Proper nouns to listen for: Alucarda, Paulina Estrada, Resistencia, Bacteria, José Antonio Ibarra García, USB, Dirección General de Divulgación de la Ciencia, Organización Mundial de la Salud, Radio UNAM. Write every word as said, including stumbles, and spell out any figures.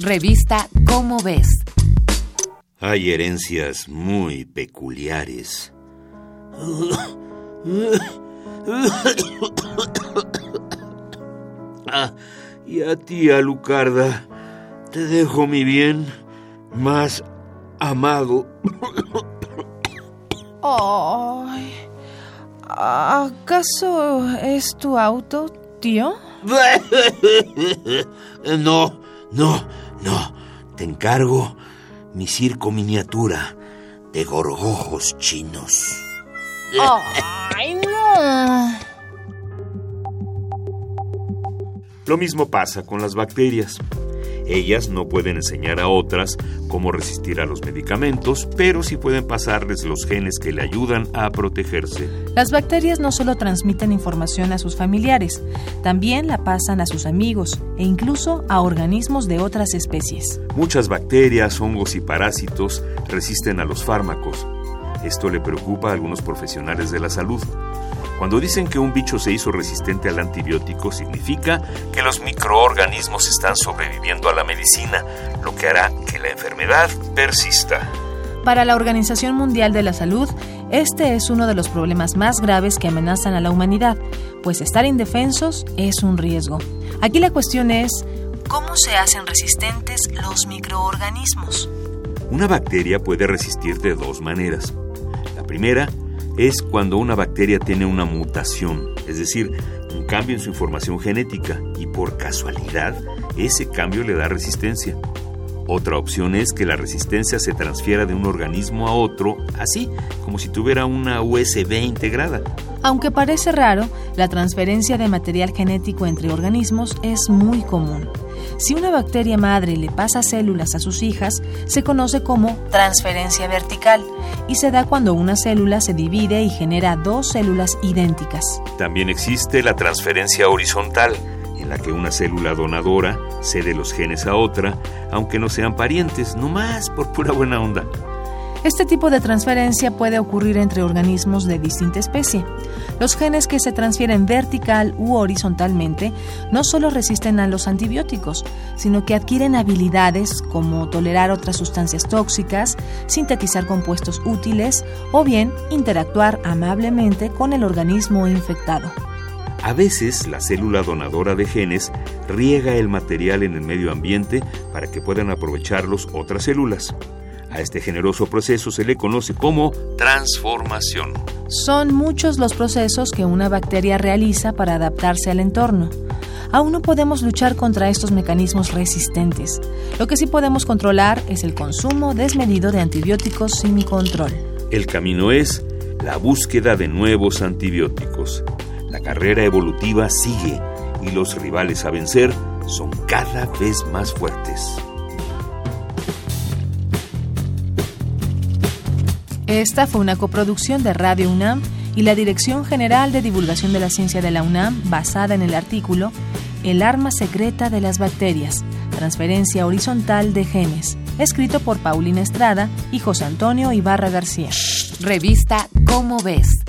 Revista Cómo Ves. Hay herencias muy peculiares. Ah, y a ti, Alucarda, te dejo mi bien más amado. Ay, ¿acaso es tu auto, tío? No, no, no. Te encargo mi circo miniatura de gorgojos chinos. Ay, no. Lo mismo pasa con las bacterias. Ellas no pueden enseñar a otras cómo resistir a los medicamentos, pero sí pueden pasarles los genes que le ayudan a protegerse. Las bacterias no solo transmiten información a sus familiares, también la pasan a sus amigos e incluso a organismos de otras especies. Muchas bacterias, hongos y parásitos resisten a los fármacos. Esto le preocupa a algunos profesionales de la salud. Cuando dicen que un bicho se hizo resistente al antibiótico, significa que los microorganismos están sobreviviendo a la medicina, lo que hará que la enfermedad persista. Para la Organización Mundial de la Salud, este es uno de los problemas más graves que amenazan a la humanidad, pues estar indefensos es un riesgo. Aquí la cuestión es, ¿cómo se hacen resistentes los microorganismos? Una bacteria puede resistir de dos maneras. La primera es cuando una bacteria tiene una mutación, es decir, un cambio en su información genética, y por casualidad ese cambio le da resistencia. Otra opción es que la resistencia se transfiera de un organismo a otro, así como si tuviera una U S B integrada. Aunque parece raro, la transferencia de material genético entre organismos es muy común. Si una bacteria madre le pasa células a sus hijas, se conoce como transferencia vertical y se da cuando una célula se divide y genera dos células idénticas. También existe la transferencia horizontal, en la que una célula donadora cede los genes a otra, aunque no sean parientes, nomás por pura buena onda. Este tipo de transferencia puede ocurrir entre organismos de distinta especie. Los genes que se transfieren vertical u horizontalmente no solo resisten a los antibióticos, sino que adquieren habilidades como tolerar otras sustancias tóxicas, sintetizar compuestos útiles o bien interactuar amablemente con el organismo infectado. A veces, la célula donadora de genes riega el material en el medio ambiente para que puedan aprovecharlos otras células. A este generoso proceso se le conoce como transformación. Son muchos los procesos que una bacteria realiza para adaptarse al entorno. Aún no podemos luchar contra estos mecanismos resistentes. Lo que sí podemos controlar es el consumo desmedido de antibióticos sin control. El camino es la búsqueda de nuevos antibióticos. La carrera evolutiva sigue y los rivales a vencer son cada vez más fuertes. Esta fue una coproducción de Radio UNAM y la Dirección General de Divulgación de la Ciencia de la UNAM, basada en el artículo El arma secreta de las bacterias, transferencia horizontal de genes, escrito por Paulina Estrada y José Antonio Ibarra García. Revista Cómo Ves.